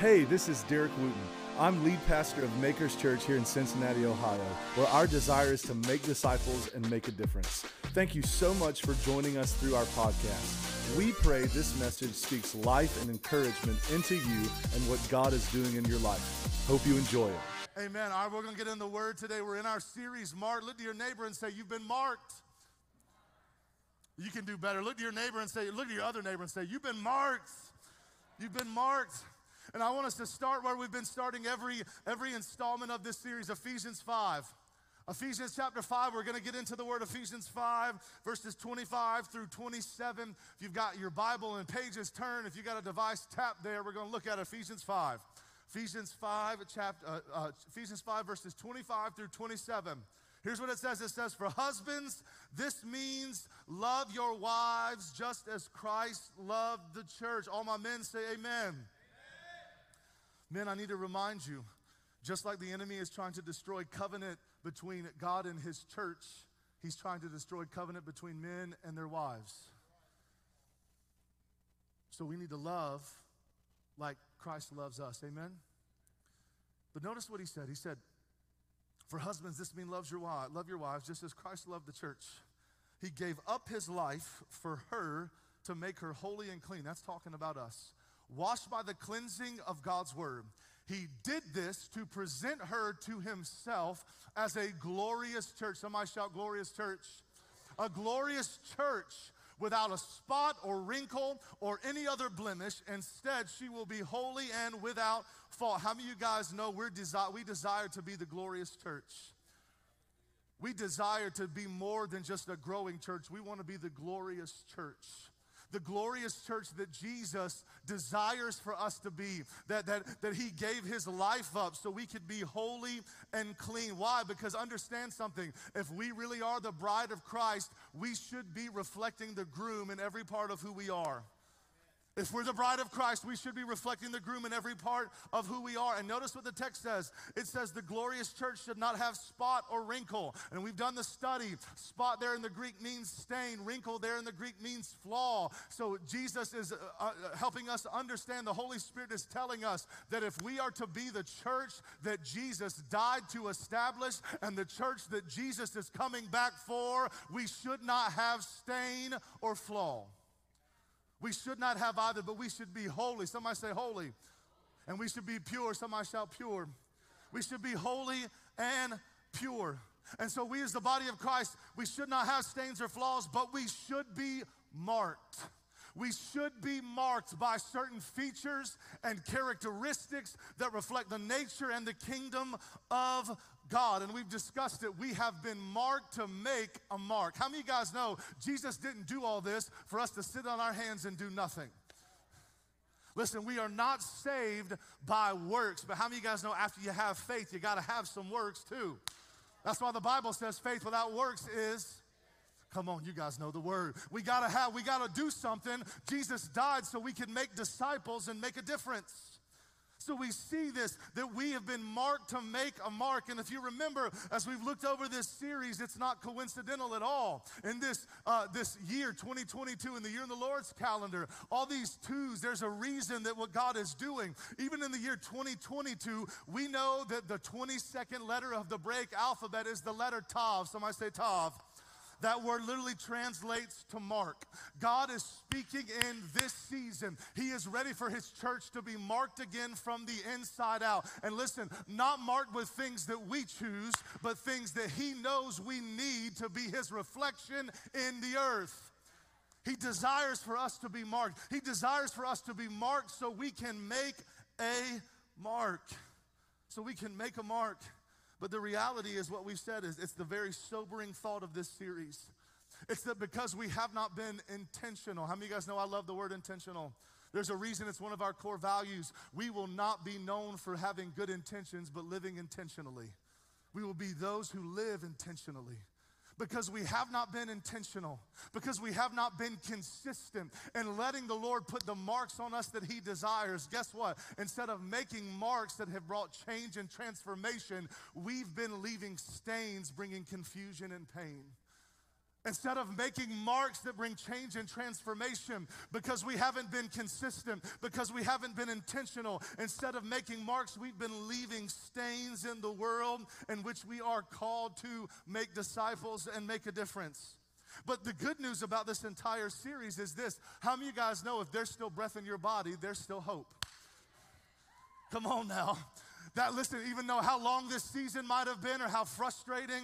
Hey, this is Derek Wooten. I'm lead pastor of Maker's Church here in Cincinnati, Ohio, where our desire is to make disciples and make a difference. Thank you so much for joining us through our podcast. We pray this message speaks life and encouragement into you and what God is doing in your life. Hope you enjoy it. Amen. All right, we're going to get in the Word today. We're in our series, Mark. Look to your neighbor and say, you've been marked. You can do better. Look to your neighbor and say, look to your other neighbor and say, you've been marked. You've been marked. And I want us to start where we've been starting every installment of this series, Ephesians 5. Ephesians chapter 5, we're going to get into the word Ephesians 5, verses 25 through 27. If you've got your Bible and pages turned, if you've got a device, tap there. We're going to look at Ephesians 5. Ephesians 5, verses 25 through 27. Here's what it says. It says, for husbands, this means love your wives just as Christ loved the church. All my men say amen. Men, I need to remind you, just like the enemy is trying to destroy covenant between God and his church, he's trying to destroy covenant between men and their wives. So we need to love like Christ loves us, amen? But notice what he said. He said, for husbands, this means love your wives just as Christ loved the church. He gave up his life for her to make her holy and clean. That's talking about us. Washed by the cleansing of God's word. He did this to present her to himself as a glorious church. Somebody shout glorious church. A glorious church without a spot or wrinkle or any other blemish. Instead, she will be holy and without fault. How many of you guys know we desire to be the glorious church? We desire to be more than just a growing church. We want to be the glorious church. The glorious church that Jesus desires for us to be, that he gave his life up so we could be holy and clean. Why? Because understand something, if we really are the bride of Christ, we should be reflecting the groom in every part of who we are. If we're the bride of Christ, we should be reflecting the groom in every part of who we are. And notice what the text says. It says the glorious church should not have spot or wrinkle. And we've done the study. Spot there in the Greek means stain. Wrinkle there in the Greek means flaw. So Jesus is helping us understand. The Holy Spirit is telling us that if we are to be the church that Jesus died to establish and the church that Jesus is coming back for, we should not have stain or flaw. We should not have either, but we should be holy. Somebody say holy. And we should be pure. Somebody shout pure. We should be holy and pure. And so we as the body of Christ, we should not have stains or flaws, but we should be marked. We should be marked by certain features and characteristics that reflect the nature and the kingdom of God. And we've discussed it. We have been marked to make a mark. How many of you guys know Jesus didn't do all this for us to sit on our hands and do nothing? Listen, we are not saved by works, but how many of you guys know after you have faith, you got to have some works too? That's why the Bible says faith without works is... Come on, you guys know the word. We gotta do something. Jesus died so we can make disciples and make a difference. So we see this, that we have been marked to make a mark. And if you remember, as we've looked over this series, it's not coincidental at all. In this year, 2022, in the year in the Lord's calendar, all these twos, there's a reason that what God is doing. Even in the year 2022, we know that the 22nd letter of the Hebraic alphabet is the letter Tav. Somebody say Tav. That word literally translates to mark. God is speaking in this season. He is ready for his church to be marked again from the inside out. And listen, not marked with things that we choose, but things that he knows we need to be his reflection in the earth. He desires for us to be marked. He desires for us to be marked so we can make a mark. So we can make a mark. But the reality is what we've said is it's the very sobering thought of this series. It's that because we have not been intentional. How many of you guys know I love the word intentional? There's a reason it's one of our core values. We will not be known for having good intentions but living intentionally. We will be those who live intentionally. Because we have not been intentional, because we have not been consistent in letting the Lord put the marks on us that he desires. Guess what? Instead of making marks that have brought change and transformation, we've been leaving stains, bringing confusion and pain. Instead of making marks that bring change and transformation because we haven't been consistent, because we haven't been intentional, instead of making marks, we've been leaving stains in the world in which we are called to make disciples and make a difference. But the good news about this entire series is this. How many of you guys know if there's still breath in your body, there's still hope? Come on now. That, listen, even though how long this season might have been or how frustrating,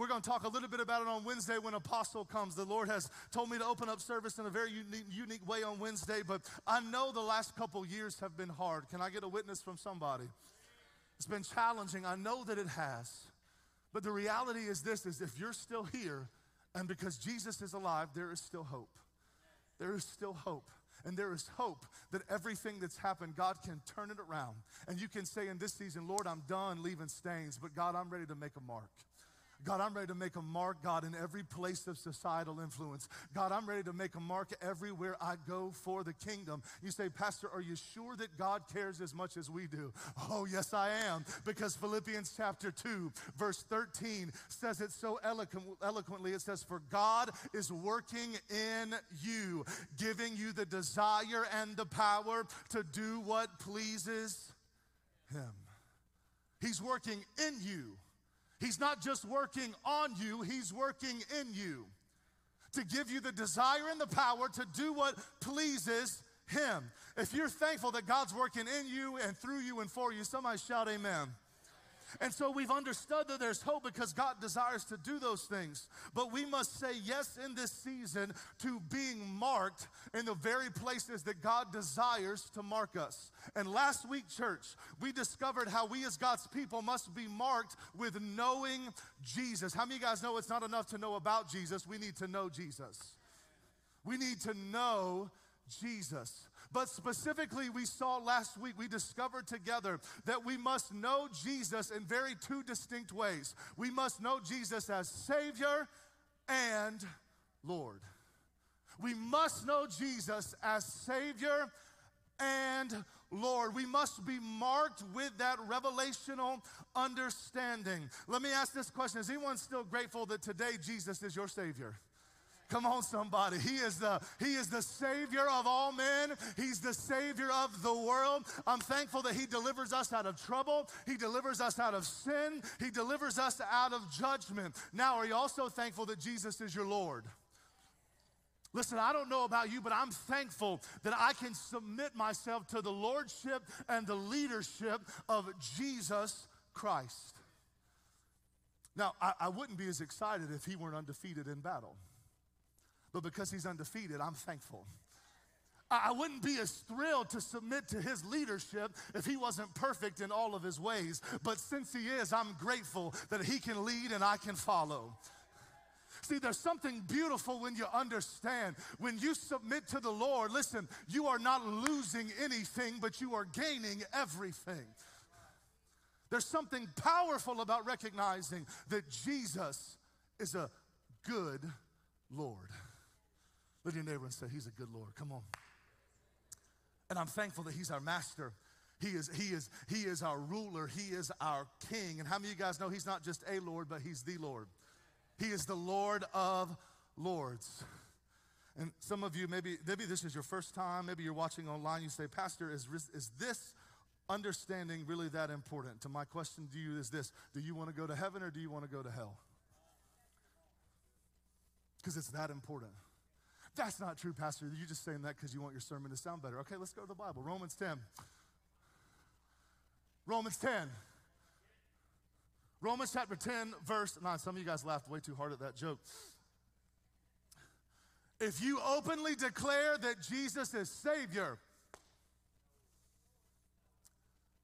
we're going to talk a little bit about it on Wednesday when Apostle comes. The Lord has told me to open up service in a very unique way on Wednesday, but I know the last couple years have been hard. Can I get a witness from somebody? It's been challenging. I know that it has. But the reality is this, is if you're still here and because Jesus is alive, there is still hope. There is still hope. And there is hope that everything that's happened, God can turn it around. And you can say in this season, Lord, I'm done leaving stains, but God, I'm ready to make a mark. God, I'm ready to make a mark, God, in every place of societal influence. God, I'm ready to make a mark everywhere I go for the kingdom. You say, Pastor, are you sure that God cares as much as we do? Oh, yes, I am, because Philippians chapter 2, verse 13 says it so eloquently. It says, for God is working in you, giving you the desire and the power to do what pleases Him. He's working in you. He's not just working on you, He's working in you to give you the desire and the power to do what pleases Him. If you're thankful that God's working in you and through you and for you, somebody shout amen. And so we've understood that there's hope because God desires to do those things. But we must say yes in this season to being marked in the very places that God desires to mark us. And last week, church, we discovered how we as God's people must be marked with knowing Jesus. How many of you guys know it's not enough to know about Jesus? We need to know Jesus. We need to know Jesus. But specifically, we saw last week, we discovered together that we must know Jesus in two distinct ways. We must know Jesus as Savior and Lord. We must know Jesus as Savior and Lord. We must be marked with that revelational understanding. Let me ask this question. Is anyone still grateful that today Jesus is your Savior? Come on, somebody. He is the Savior of all men. He's the Savior of the world. I'm thankful that He delivers us out of trouble. He delivers us out of sin. He delivers us out of judgment. Now, are you also thankful that Jesus is your Lord? Listen, I don't know about you, but I'm thankful that I can submit myself to the lordship and the leadership of Jesus Christ. Now, I wouldn't be as excited if He weren't undefeated in battle. But because He's undefeated, I'm thankful. I wouldn't be as thrilled to submit to His leadership if He wasn't perfect in all of His ways. But since He is, I'm grateful that He can lead and I can follow. See, there's something beautiful when you understand. When you submit to the Lord, listen, you are not losing anything, but you are gaining everything. There's something powerful about recognizing that Jesus is a good Lord. Look at your neighbor and say, He's a good Lord. Come on. And I'm thankful that He's our master. He is our ruler. He is our king. And how many of you guys know He's not just a Lord, but He's the Lord? He is the Lord of lords. And some of you, maybe this is your first time. Maybe you're watching online. You say, Pastor, is this understanding really that important? To my question to you is this: do you want to go to heaven or do you want to go to hell? Because it's that important. That's not true, Pastor. You're just saying that because you want your sermon to sound better. Okay, let's go to the Bible. Romans 10. Romans 10. Romans chapter 10, verse 9. Some of you guys laughed way too hard at that joke. If you openly declare that Jesus is Savior,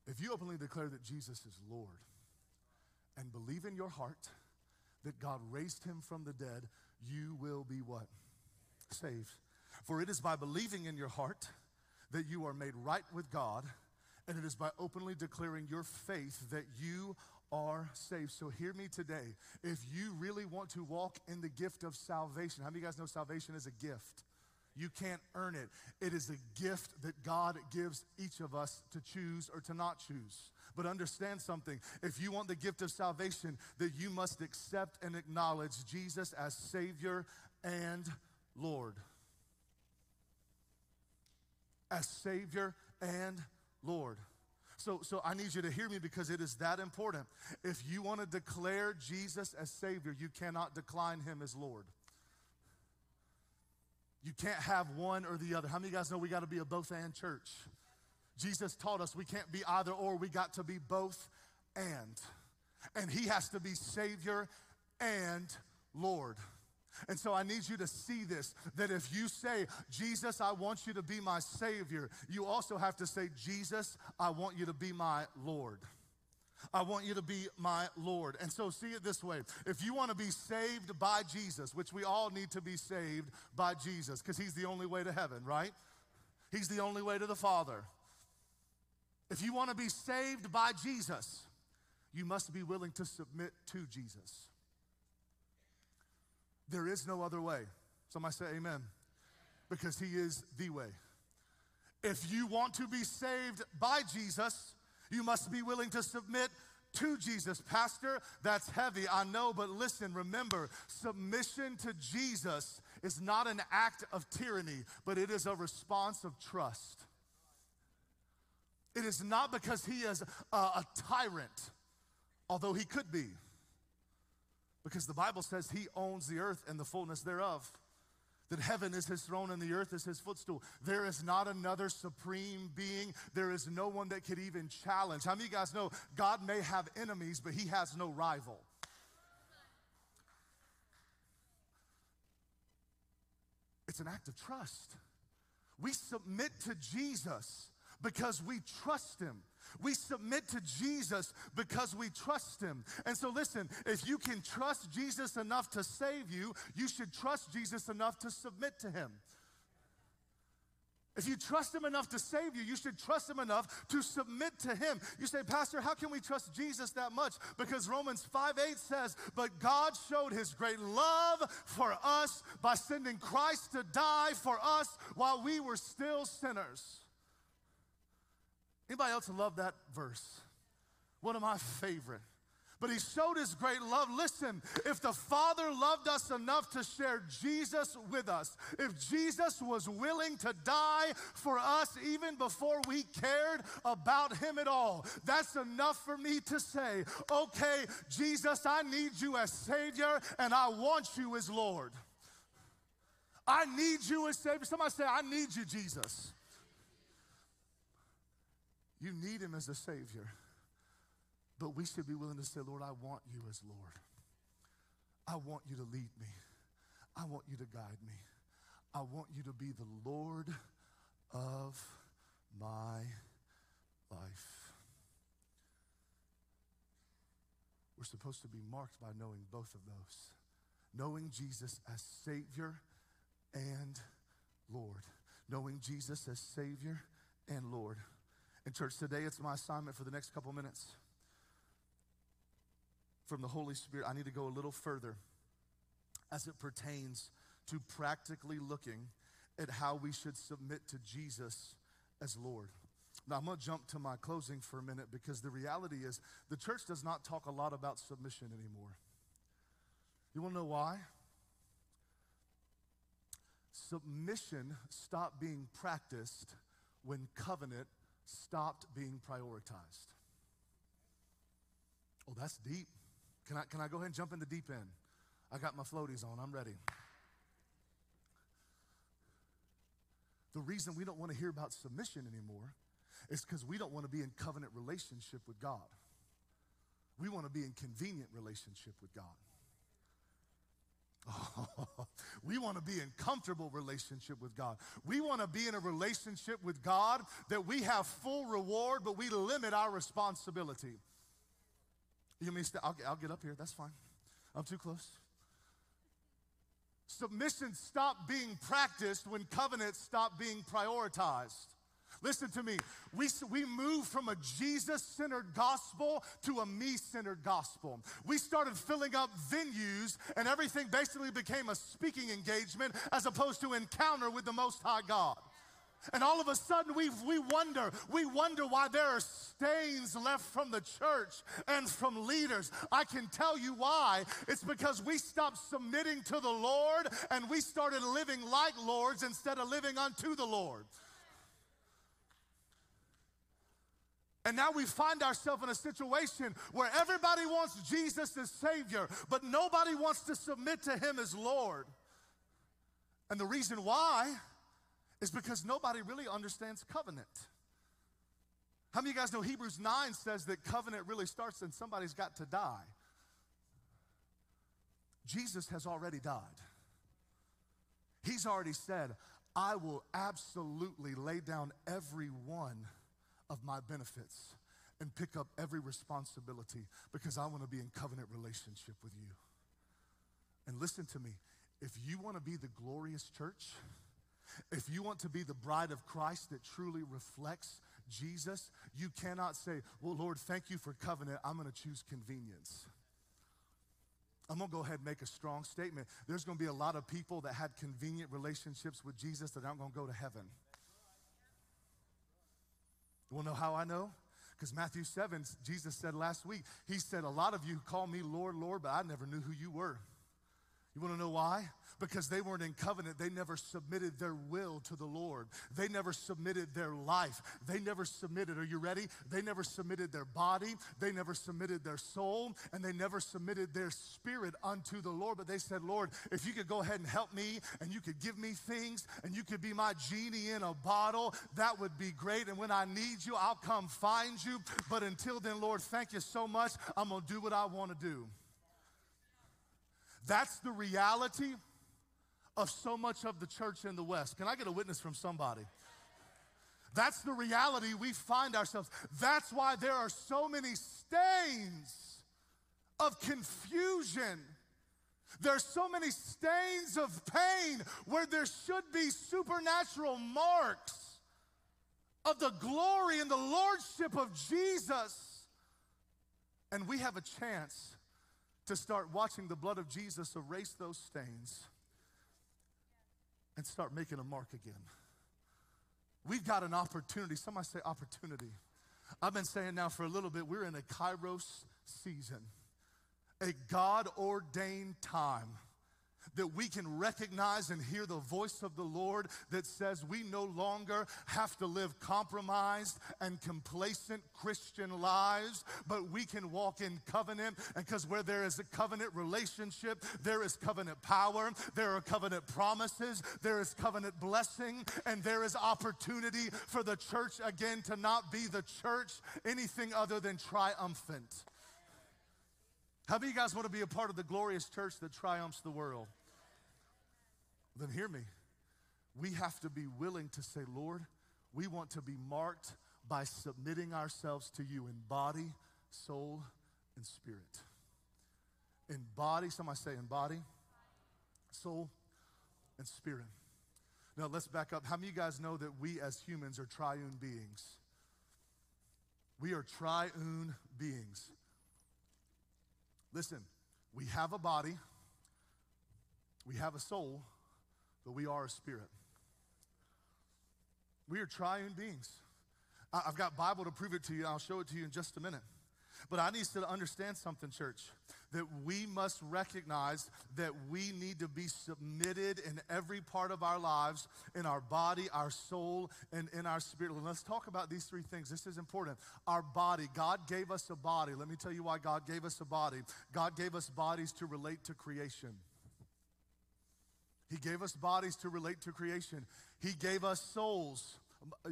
if you openly declare that Jesus is Lord and believe in your heart that God raised Him from the dead, you will be what? Saved. For it is by believing in your heart that you are made right with God, and it is by openly declaring your faith that you are saved. So hear me today. If you really want to walk in the gift of salvation, how many of you guys know salvation is a gift? You can't earn it. It is a gift that God gives each of us to choose or to not choose. But understand something. If you want the gift of salvation, that you must accept and acknowledge Jesus as Savior and Lord. As Savior and Lord. So I need you to hear me because it is that important. If you want to declare Jesus as Savior, you cannot decline him as Lord. You can't have one or the other. How many of you guys know we got to be a both and church? Jesus taught us we can't be either or. We got to be both and. And he has to be Savior and Lord. And so I need you to see this, that if you say, Jesus, I want you to be my Savior, you also have to say, Jesus, I want you to be my Lord. I want you to be my Lord. And so see it this way. If you want to be saved by Jesus, which we all need to be saved by Jesus, because he's the only way to heaven, right? He's the only way to the Father. If you want to be saved by Jesus, you must be willing to submit to Jesus. There is no other way. Somebody say amen. Because he is the way. If you want to be saved by Jesus, you must be willing to submit to Jesus. Pastor, that's heavy, I know, but listen, remember, submission to Jesus is not an act of tyranny, but it is a response of trust. It is not because he is a tyrant, although he could be, because the Bible says he owns the earth and the fullness thereof, that heaven is his throne and the earth is his footstool. There is not another supreme being. There is no one that could even challenge. How many of you guys know God may have enemies, but he has no rival? It's an act of trust. We submit to Jesus because we trust him. We submit to Jesus because we trust him. And so listen, if you can trust Jesus enough to save you, you should trust Jesus enough to submit to him. If you trust him enough to save you, you should trust him enough to submit to him. You say, Pastor, how can we trust Jesus that much? Because Romans 5:8 says, but God showed his great love for us by sending Christ to die for us while we were still sinners. Anybody else love that verse? One of my favorite. But he showed his great love. Listen, if the Father loved us enough to share Jesus with us, if Jesus was willing to die for us even before we cared about him at all, that's enough for me to say, okay, Jesus, I need you as Savior and I want you as Lord. I need you as Savior. Somebody say, I need you, Jesus. You need him as a Savior, but we should be willing to say, Lord, I want you as Lord. I want you to lead me. I want you to guide me. I want you to be the Lord of my life. We're supposed to be marked by knowing both of those, knowing Jesus as Savior and Lord, knowing Jesus as Savior and Lord. And church, today it's my assignment for the next couple minutes. From the Holy Spirit, I need to go a little further as it pertains to practically looking at how we should submit to Jesus as Lord. Now, I'm going to jump to my closing for a minute because the reality is the church does not talk a lot about submission anymore. You want to know why? Submission stopped being practiced when covenant stopped being prioritized. Oh, that's deep. Can I go ahead and jump in the deep end? I got my floaties on, I'm ready. The reason we don't want to hear about submission anymore is because we don't want to be in covenant relationship with God. We want to be in convenient relationship with God. Oh, we want to be in comfortable relationship with God. We want to be in a relationship with God that we have full reward, but we limit our responsibility. You mean, I'll get up here, that's fine. I'm too close. Submission stopped being practiced when covenant stopped being prioritized. Listen to me. We moved from a Jesus-centered gospel to a me-centered gospel. We started filling up venues, and everything basically became a speaking engagement as opposed to encounter with the Most High God. And all of a sudden, we wonder why there are stains left from the church and from leaders. I can tell you why. It's because we stopped submitting to the Lord, and we started living like lords instead of living unto the Lord. And now we find ourselves in a situation where everybody wants Jesus as Savior, but nobody wants to submit to Him as Lord. And the reason why is because nobody really understands covenant. How many of you guys know Hebrews 9 says that covenant really starts and somebody's got to die? Jesus has already died. He's already said, I will absolutely lay down every one of my benefits and pick up every responsibility because I want to be in covenant relationship with you. And listen to me, if you want to be the glorious church, if you want to be the bride of Christ that truly reflects Jesus, you cannot say, well, Lord, thank you for covenant. I'm going to choose convenience. I'm going to go ahead and make a strong statement. There's going to be a lot of people that had convenient relationships with Jesus that aren't going to go to heaven. You want to know how I know? Because Matthew 7, Jesus said last week, he said, a lot of you call me Lord, Lord, but I never knew who you were. You want to know why? Because they weren't in covenant. They never submitted their will to the Lord. They never submitted their life. They never submitted, are you ready? They never submitted their body. They never submitted their soul. And they never submitted their spirit unto the Lord. But they said, Lord, if you could go ahead and help me, and you could give me things, and you could be my genie in a bottle, that would be great. And when I need you, I'll come find you. But until then, Lord, thank you so much. I'm going to do what I want to do. That's the reality of so much of the church in the West. Can I get a witness from somebody? That's the reality we find ourselves. That's why there are so many stains of confusion. There's so many stains of pain where there should be supernatural marks of the glory and the lordship of Jesus. And we have a chance to start watching the blood of Jesus erase those stains and start making a mark again. We've got an opportunity. Somebody say opportunity. I've been saying now for a little bit, we're in a Kairos season, a God-ordained time that we can recognize and hear the voice of the Lord that says we no longer have to live compromised and complacent Christian lives, but we can walk in covenant, and because where there is a covenant relationship, there is covenant power, there are covenant promises, there is covenant blessing, and there is opportunity for the church again to not be the church anything other than triumphant. How many of you guys want to be a part of the glorious church that triumphs the world? Then hear me. We have to be willing to say, Lord, we want to be marked by submitting ourselves to you in body, soul, and spirit. In body, somebody say in body, soul, and spirit. Now let's back up. How many of you guys know that we as humans are triune beings? We are triune beings. Listen, we have a body, we have a soul, but we are a spirit. We are triune beings. I've got Bible to prove it to you. I'll show it to you in just a minute. But I need to understand something, church, that we must recognize that we need to be submitted in every part of our lives, in our body, our soul, and in our spirit. And let's talk about these three things. This is important. Our body. God gave us a body. Let me tell you why God gave us a body. God gave us bodies to relate to creation. He gave us bodies to relate to creation. He gave us souls.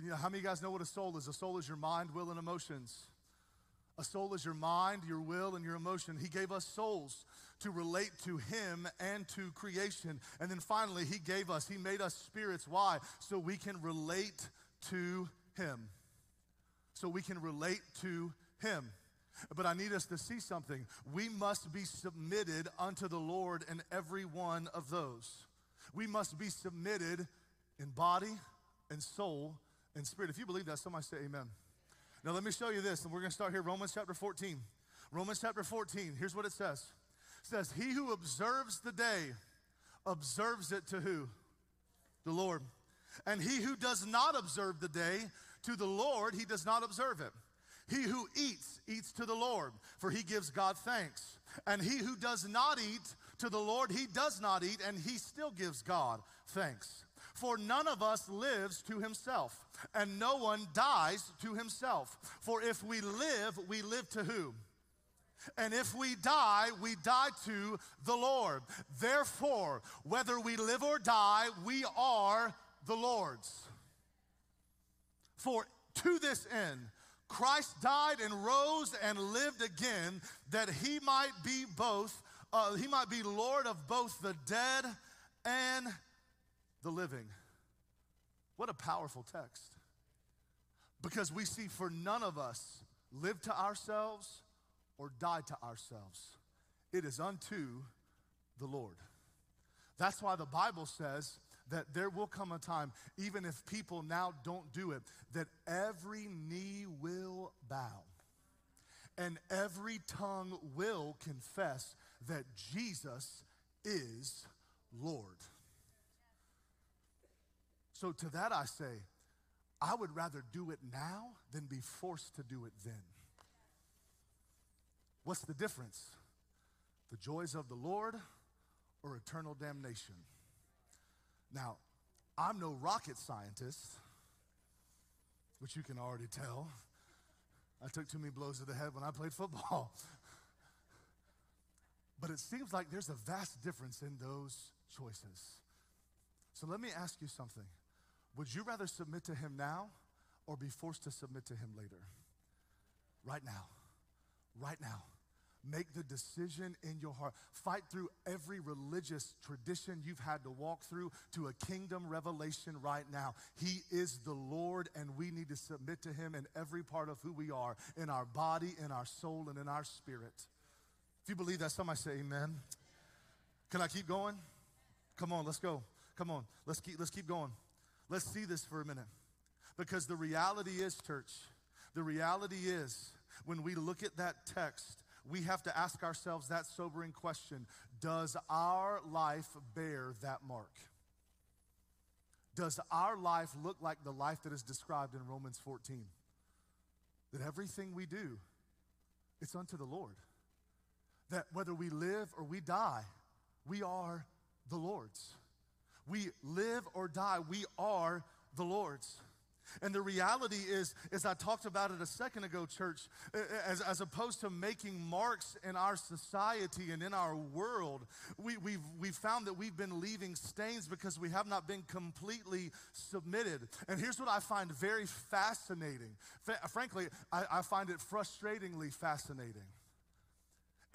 You know, how many of you guys know what a soul is? A soul is your mind, will, and emotions. A soul is your mind, your will, and your emotion. He gave us souls to relate to Him and to creation. And then finally, He made us spirits. Why? So we can relate to Him. But I need us to see something. We must be submitted unto the Lord in every one of those. We must be submitted in body and soul in spirit. If you believe that, somebody say amen. Now let me show you this, and we're going to start here, Romans chapter 14. Romans chapter 14, here's what it says. It says, he who observes the day, observes it to who? The Lord. And he who does not observe the day, to the Lord he does not observe it. He who eats, eats to the Lord, for he gives God thanks. And he who does not eat, to the Lord he does not eat, and he still gives God thanks. For none of us lives to himself, and no one dies to himself. For if we live, we live to who? And if we die to the Lord. Therefore, whether we live or die, we are the Lord's. For to this end, Christ died and rose and lived again, that he might be both, he might be Lord of both the dead and the living. What a powerful text. Because we see for none of us live to ourselves or die to ourselves. It is unto the Lord. That's why the Bible says that there will come a time, even if people now don't do it, that every knee will bow and every tongue will confess that Jesus is Lord. So to that I say, I would rather do it now than be forced to do it then. What's the difference? The joys of the Lord or eternal damnation? Now, I'm no rocket scientist, which you can already tell. I took too many blows to the head when I played football. But it seems like there's a vast difference in those choices. So let me ask you something. Would you rather submit to him now or be forced to submit to him later? Right now. Right now, make the decision in your heart. Fight through every religious tradition you've had to walk through to a kingdom revelation right now. He is the Lord, and we need to submit to him in every part of who we are, in our body, in our soul, and in our spirit. If you believe that, somebody say amen. Can I keep going? Come on, let's go. Come on, let's keep going. Let's see this for a minute. Because the reality is, church, the reality is, when we look at that text, we have to ask ourselves that sobering question. Does our life bear that mark? Does our life look like the life that is described in Romans 14? That everything we do, it's unto the Lord. That whether we live or we die, we are the Lord's. We live or die, we are the Lord's. And the reality is, as I talked about it a second ago, church, as opposed to making marks in our society and in our world, we've found that we've been leaving stains because we have not been completely submitted. And here's what I find very fascinating. Frankly, I find it frustratingly fascinating.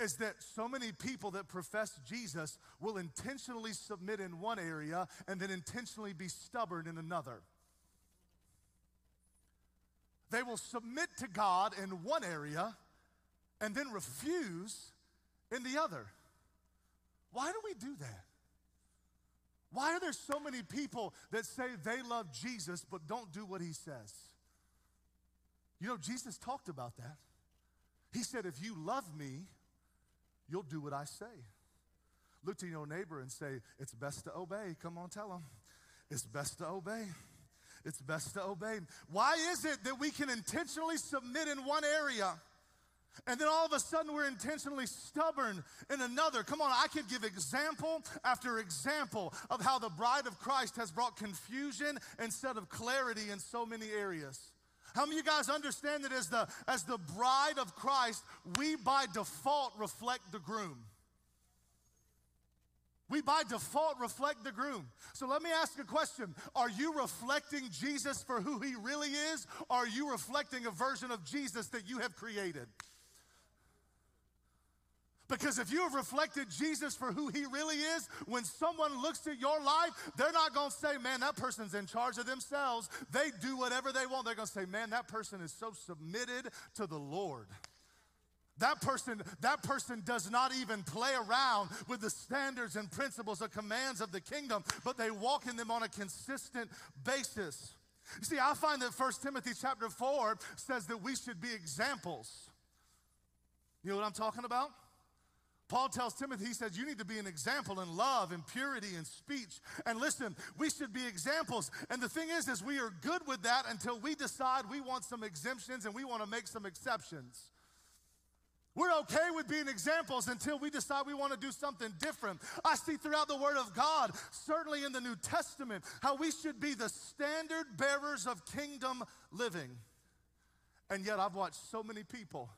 Is that so many people that profess Jesus will intentionally submit in one area and then intentionally be stubborn in another. They will submit to God in one area and then refuse in the other. Why do we do that? Why are there so many people that say they love Jesus but don't do what he says? You know, Jesus talked about that. He said, if you love me, you'll do what I say. Look to your neighbor and say, it's best to obey. Come on, tell them. It's best to obey. It's best to obey. Why is it that we can intentionally submit in one area and then all of a sudden we're intentionally stubborn in another? Come on, I could give example after example of how the bride of Christ has brought confusion instead of clarity in so many areas. How many of you guys understand that as the bride of Christ, we by default reflect the groom? We by default reflect the groom. So let me ask a question. Are you reflecting Jesus for who he really is? Or are you reflecting a version of Jesus that you have created? Because if you have reflected Jesus for who he really is, when someone looks at your life, they're not going to say, man, that person's in charge of themselves. They do whatever they want. They're going to say, man, that person is so submitted to the Lord. That person does not even play around with the standards and principles and commands of the kingdom, but they walk in them on a consistent basis. You see, I find that 1 Timothy chapter 4 says that we should be examples. You know what I'm talking about? Paul tells Timothy, he says, you need to be an example in love and purity and speech. And listen, we should be examples. And the thing is we are good with that until we decide we want some exemptions and we want to make some exceptions. We're okay with being examples until we decide we want to do something different. I see throughout the Word of God, certainly in the New Testament, how we should be the standard bearers of kingdom living. And yet I've watched so many people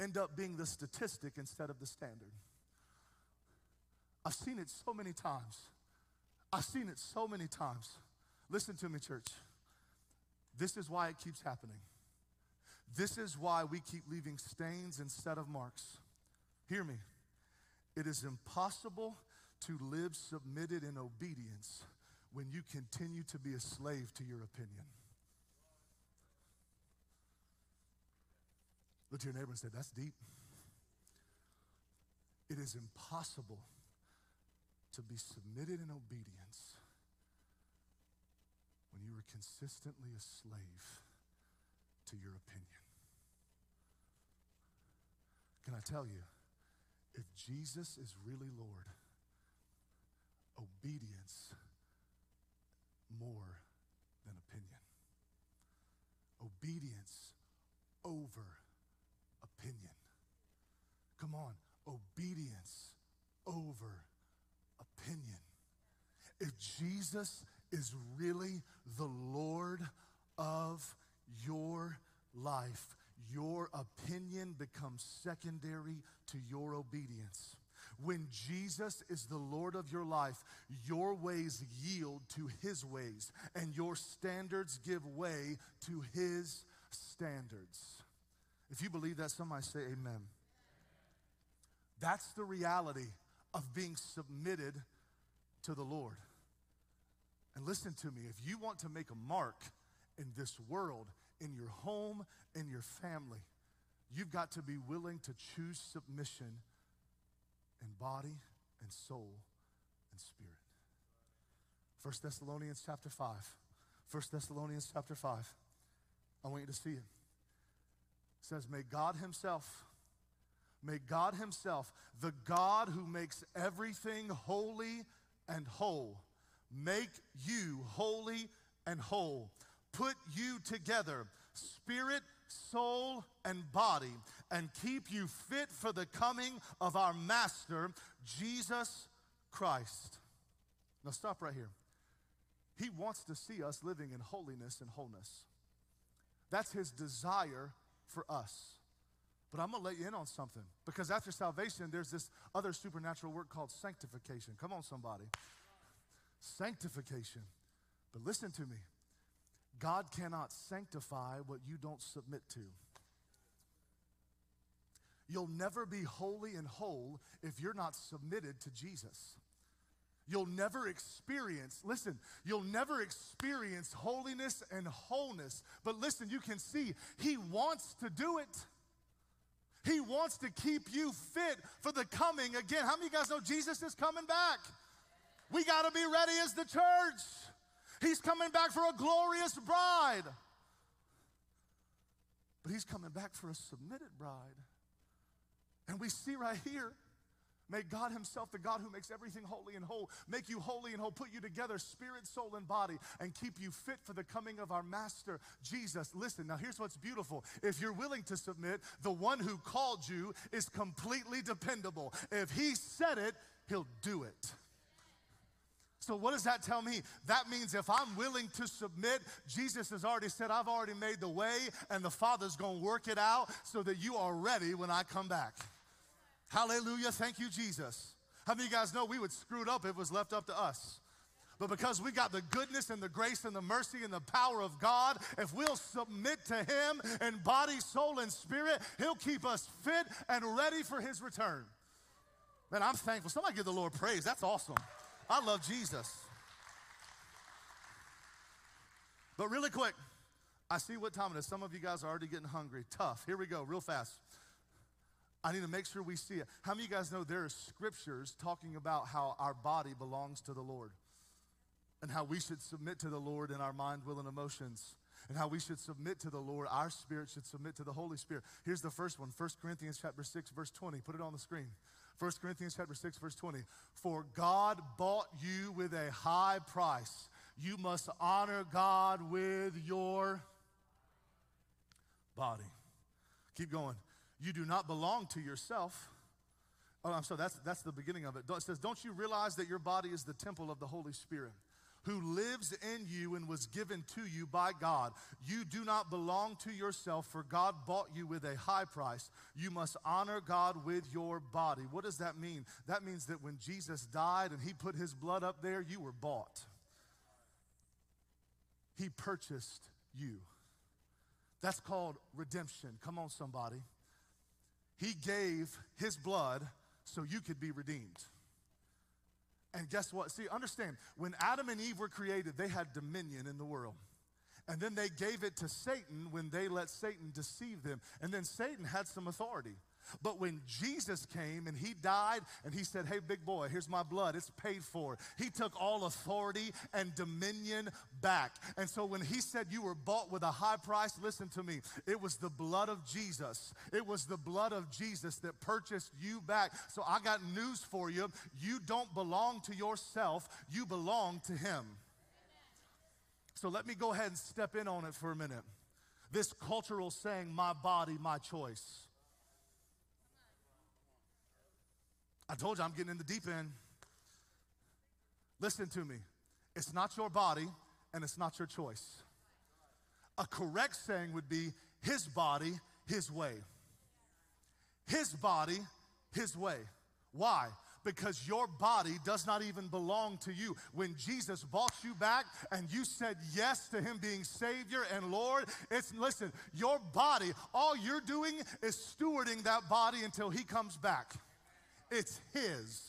end up being the statistic instead of the standard. I've seen it so many times. I've seen it so many times. Listen to me, church. This is why it keeps happening. This is why we keep leaving stains instead of marks. Hear me. It is impossible to live submitted in obedience when you continue to be a slave to your opinion. Look to your neighbor and say, that's deep. It is impossible to be submitted in obedience when you are consistently a slave to your opinion. Can I tell you, if Jesus is really Lord, obedience more than opinion. Obedience over opinion. Come on, obedience over opinion. If Jesus is really the Lord of your life, your opinion becomes secondary to your obedience. When Jesus is the Lord of your life, your ways yield to His ways, and your standards give way to His standards. If you believe that, somebody say amen. That's the reality of being submitted to the Lord. And listen to me, if you want to make a mark in this world, in your home, in your family, you've got to be willing to choose submission in body and soul and spirit. 1 Thessalonians chapter 5. 1 Thessalonians chapter 5. I want you to see it. It says, may God himself, the God who makes everything holy and whole, make you holy and whole. Put you together, spirit, soul, and body, and keep you fit for the coming of our Master, Jesus Christ. Now stop right here. He wants to see us living in holiness and wholeness. That's His desire for us. But I'm going to let you in on something, because after salvation, there's this other supernatural work called sanctification. Come on, somebody. Sanctification. But listen to me. God cannot sanctify what you don't submit to. You'll never be holy and whole if you're not submitted to Jesus. You'll never experience, listen, you'll never experience holiness and wholeness. But listen, you can see He wants to do it. He wants to keep you fit for the coming again. How many of you guys know Jesus is coming back? We got to be ready as the church. He's coming back for a glorious bride. But He's coming back for a submitted bride. And we see right here, may God Himself, the God who makes everything holy and whole, make you holy and whole, put you together, spirit, soul, and body, and keep you fit for the coming of our Master, Jesus. Listen, now here's what's beautiful. If you're willing to submit, the one who called you is completely dependable. If He said it, He'll do it. So what does that tell me? That means if I'm willing to submit, Jesus has already said, I've already made the way, and the Father's going to work it out so that you are ready when I come back. Hallelujah. Thank you, Jesus. How many of you guys know we would screw it up if it was left up to us? But because we got the goodness and the grace and the mercy and the power of God, if we'll submit to Him in body, soul, and spirit, He'll keep us fit and ready for His return. Man, I'm thankful. Somebody give the Lord praise. That's awesome. I love Jesus. But really quick, I see what time it is. Some of you guys are already getting hungry. Tough. Here we go, real fast. I need to make sure we see it. How many of you guys know there are scriptures talking about how our body belongs to the Lord? and how we should submit to the Lord in our mind, will, and emotions, and how we should submit to the Lord. Our spirit should submit to the Holy Spirit. Here's the first one, 1 Corinthians chapter 6, verse 20. Put it on the screen. 1 Corinthians chapter 6, verse 20. For God bought you with a high price. You must honor God with your body. Keep going. You do not belong to yourself. Oh, I'm sorry, that's the beginning of it. It says, don't you realize that your body is the temple of the Holy Spirit, who lives in you and was given to you by God? You do not belong to yourself, for God bought you with a high price. You must honor God with your body. What does that mean? That means that when Jesus died and he put his blood up there, you were bought. He purchased you. That's called redemption. Come on, somebody. He gave his blood so you could be redeemed. And guess what? See, understand, when Adam and Eve were created, they had dominion in the world. And then they gave it to Satan when they let Satan deceive them. And then Satan had some authority. But when Jesus came and he died and he said, hey, big boy, here's my blood, it's paid for. He took all authority and dominion back. And so when he said you were bought with a high price, listen to me, it was the blood of Jesus. It was the blood of Jesus that purchased you back. So I got news for you. You don't belong to yourself. You belong to him. So let me go ahead and step in on it for a minute. This cultural saying, my body, my choice. I told you I'm getting in the deep end. Listen to me. It's not your body and it's not your choice. A correct saying would be his body, his way. His body, his way. Why? Because your body does not even belong to you. When Jesus bought you back and you said yes to him being Savior and Lord, it's, listen, your body, all you're doing is stewarding that body until he comes back. It's his.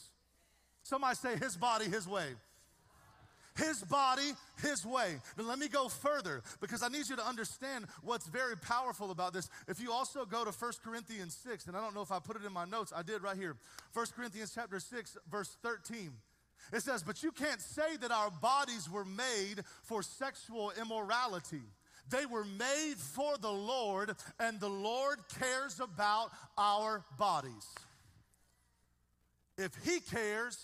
Somebody say his body, his way. His body, his way. Now let me go further because I need you to understand what's very powerful about this. If you also go to 1 Corinthians 6, and I don't know if I put it in my notes, I did right here. 1 Corinthians chapter 6, verse 13. It says, but you can't say that our bodies were made for sexual immorality. They were made for the Lord, and the Lord cares about our bodies. If he cares,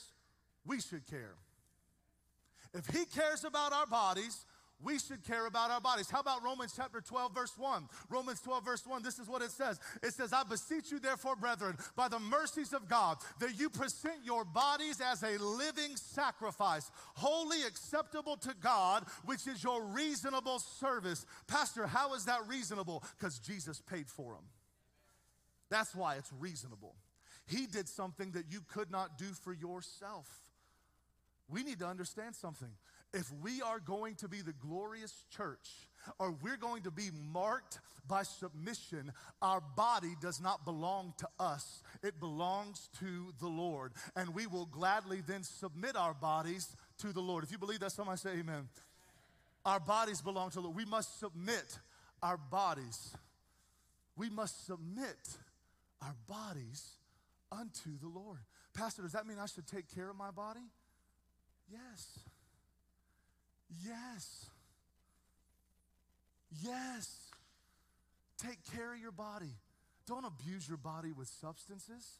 we should care. If he cares about our bodies, we should care about our bodies. How about Romans chapter 12, verse 1? Romans 12, verse 1, this is what it says. It says, I beseech you therefore, brethren, by the mercies of God, that you present your bodies as a living sacrifice, wholly acceptable to God, which is your reasonable service. Pastor, how is that reasonable? Because Jesus paid for them. That's why it's reasonable. He did something that you could not do for yourself. We need to understand something. If we are going to be the glorious church, or we're going to be marked by submission, our body does not belong to us. It belongs to the Lord. And we will gladly then submit our bodies to the Lord. If you believe that, somebody say amen. Our bodies belong to the Lord. We must submit our bodies. We must submit our bodies unto the Lord. Pastor, does that mean I should take care of my body? Yes. Yes. Yes. Take care of your body. Don't abuse your body with substances.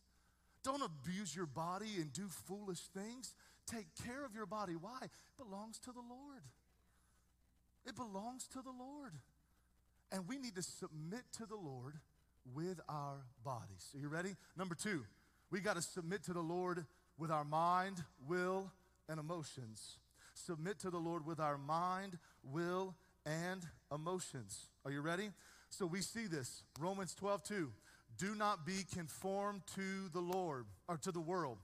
Don't abuse your body and do foolish things. Take care of your body. Why? It belongs to the Lord. It belongs to the Lord. And we need to submit to the Lord with our bodies. Are you ready? Number two. We got to submit to the Lord with our mind, will, and emotions. Submit to the Lord with our mind, will, and emotions. Are you ready? So we see this. Romans 12:2. Do not be conformed to the Lord or to the world,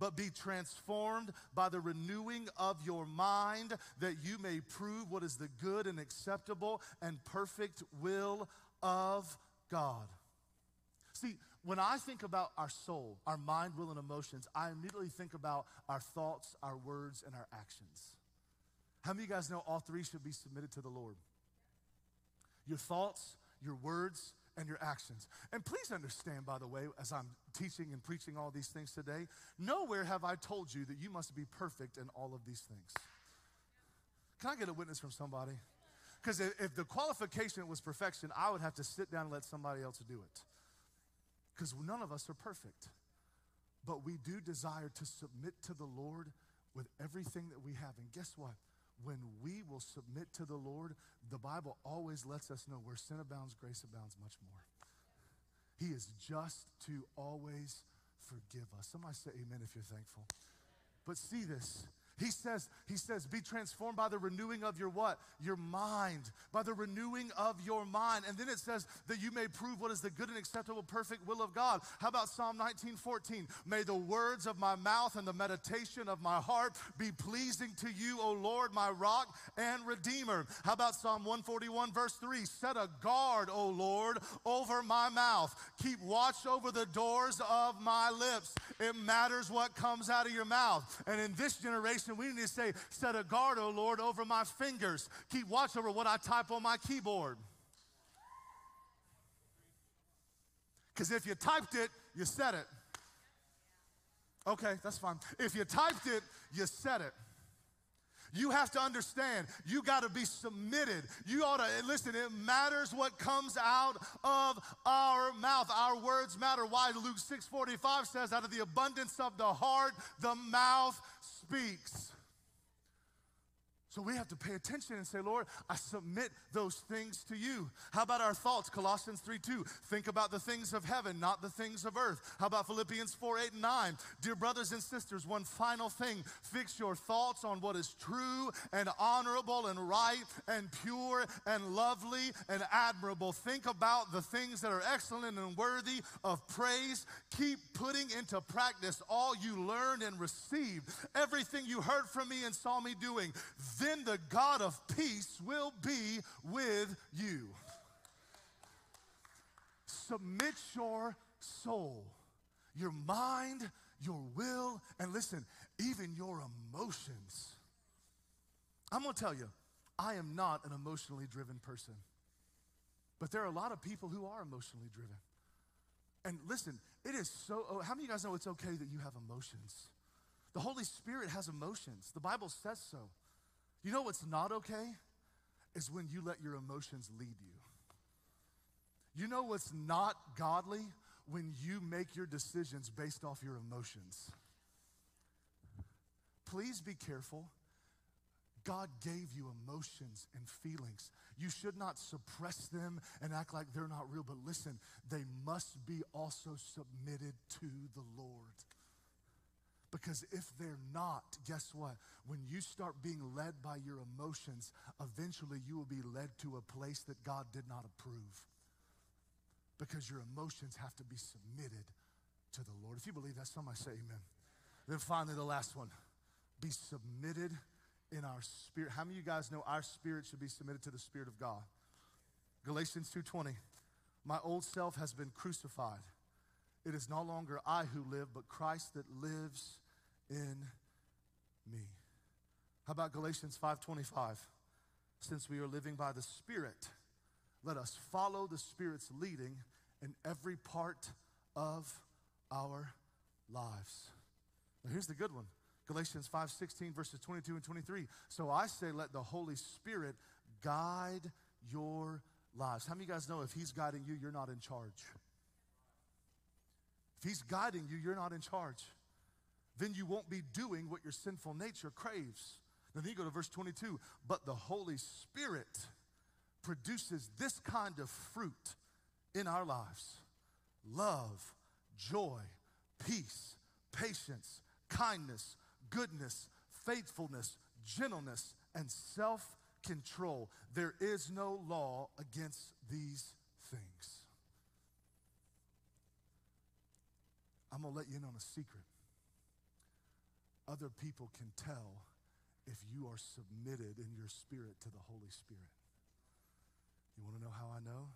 but be transformed by the renewing of your mind, that you may prove what is the good and acceptable and perfect will of God. See, when I think about our soul, our mind, will, and emotions, I immediately think about our thoughts, our words, and our actions. How many of you guys know all three should be submitted to the Lord? Your thoughts, your words, and your actions. And please understand, by the way, as I'm teaching and preaching all these things today, nowhere have I told you that you must be perfect in all of these things. Can I get a witness from somebody? Because if the qualification was perfection, I would have to sit down and let somebody else do it. Because none of us are perfect. But we do desire to submit to the Lord with everything that we have. And guess what? When we will submit to the Lord, the Bible always lets us know where sin abounds, grace abounds much more. He is just to always forgive us. Somebody say amen if you're thankful. But see this. He says, be transformed by the renewing of your what? Your mind. By the renewing of your mind. And then it says that you may prove what is the good and acceptable, perfect will of God. How about Psalm 19:14? May the words of my mouth and the meditation of my heart be pleasing to you, O Lord, my rock and redeemer. How about Psalm 141, verse 3? Set a guard, O Lord, over my mouth. Keep watch over the doors of my lips. It matters what comes out of your mouth. And in this generation, and we need to say, set a guard, O Lord, over my fingers. Keep watch over what I type on my keyboard. Because if you typed it, you said it. Okay, that's fine. If you typed it, you said it. You have to understand, you got to be submitted. You ought to, listen, it matters what comes out of our mouth. Our words matter. Why? Luke 6:45 says, out of the abundance of the heart, the mouth speaks. So we have to pay attention and say, Lord, I submit those things to you. How about our thoughts? Colossians 3:2. Think about the things of heaven, not the things of earth. How about Philippians 4:8-9? Dear brothers and sisters, one final thing. Fix your thoughts on what is true and honorable and right and pure and lovely and admirable. Think about the things that are excellent and worthy of praise. Keep putting into practice all you learned and received, everything you heard from me and saw me doing. Then the God of peace will be with you. Submit your soul, your mind, your will, and listen, even your emotions. I'm going to tell you, I am not an emotionally driven person. But there are a lot of people who are emotionally driven. And listen, it is so, how many of you guys know it's okay that you have emotions? The Holy Spirit has emotions. The Bible says so. You know what's not okay is when you let your emotions lead you. You know what's not godly when you make your decisions based off your emotions. Please be careful. God gave you emotions and feelings. You should not suppress them and act like they're not real, but listen, they must be also submitted to the Lord. Because if they're not, guess what? When you start being led by your emotions, eventually you will be led to a place that God did not approve. Because your emotions have to be submitted to the Lord. If you believe that, somebody say amen. Then finally, the last one, be submitted in our spirit. How many of you guys know our spirit should be submitted to the Spirit of God? Galatians 2:20, my old self has been crucified. It is no longer I who live, but Christ that lives in me. How about Galatians 5:25? Since we are living by the Spirit, let us follow the Spirit's leading in every part of our lives. Now here's the good one. Galatians 5:16, verses 22 and 23. So I say, let the Holy Spirit guide your lives. How many of you guys know if he's guiding you, you're not in charge? If he's guiding you, you're not in charge. Then you won't be doing what your sinful nature craves. Then you go to verse 22. But the Holy Spirit produces this kind of fruit in our lives. Love, joy, peace, patience, kindness, goodness, faithfulness, gentleness, and self-control. There is no law against these things. I'm going to let you in on a secret. Other people can tell if you are submitted in your spirit to the Holy Spirit. You want to know how I know?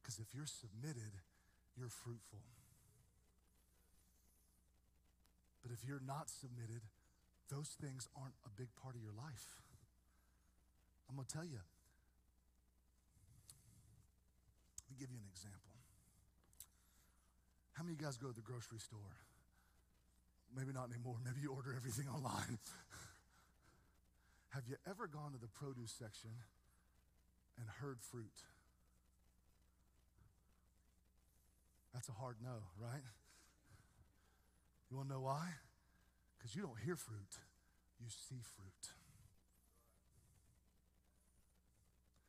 Because if you're submitted, you're fruitful. But if you're not submitted, those things aren't a big part of your life. I'm going to tell you. Let me give you an example. How many of you guys go to the grocery store? Maybe not anymore. Maybe you order everything online. Have you ever gone to the produce section and heard fruit? That's a hard no, right? You want to know why? Because you don't hear fruit, you see fruit.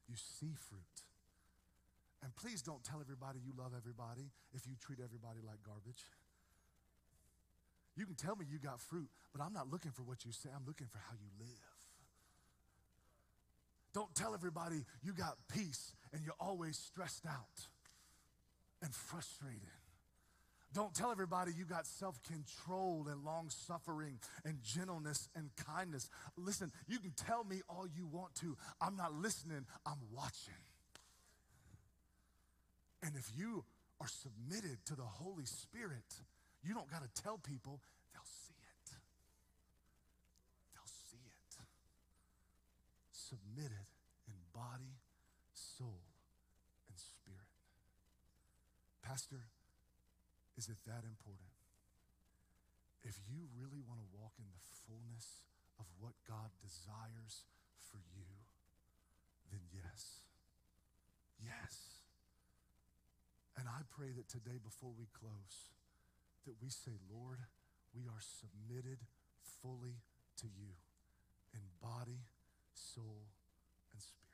You see fruit. And please don't tell everybody you love everybody if you treat everybody like garbage. You can tell me you got fruit, but I'm not looking for what you say. I'm looking for how you live. Don't tell everybody you got peace and you're always stressed out and frustrated. Don't tell everybody you got self-control and long-suffering and gentleness and kindness. Listen, you can tell me all you want to. I'm not listening, I'm watching. And if you are submitted to the Holy Spirit, you don't got to tell people, they'll see it. They'll see it. Submitted in body, soul, and spirit. Pastor, is it that important? If you really want to walk in the fullness of what God desires for you, then yes. Yes. And I pray that today before we close, that we say, Lord, we are submitted fully to you in body, soul, and spirit.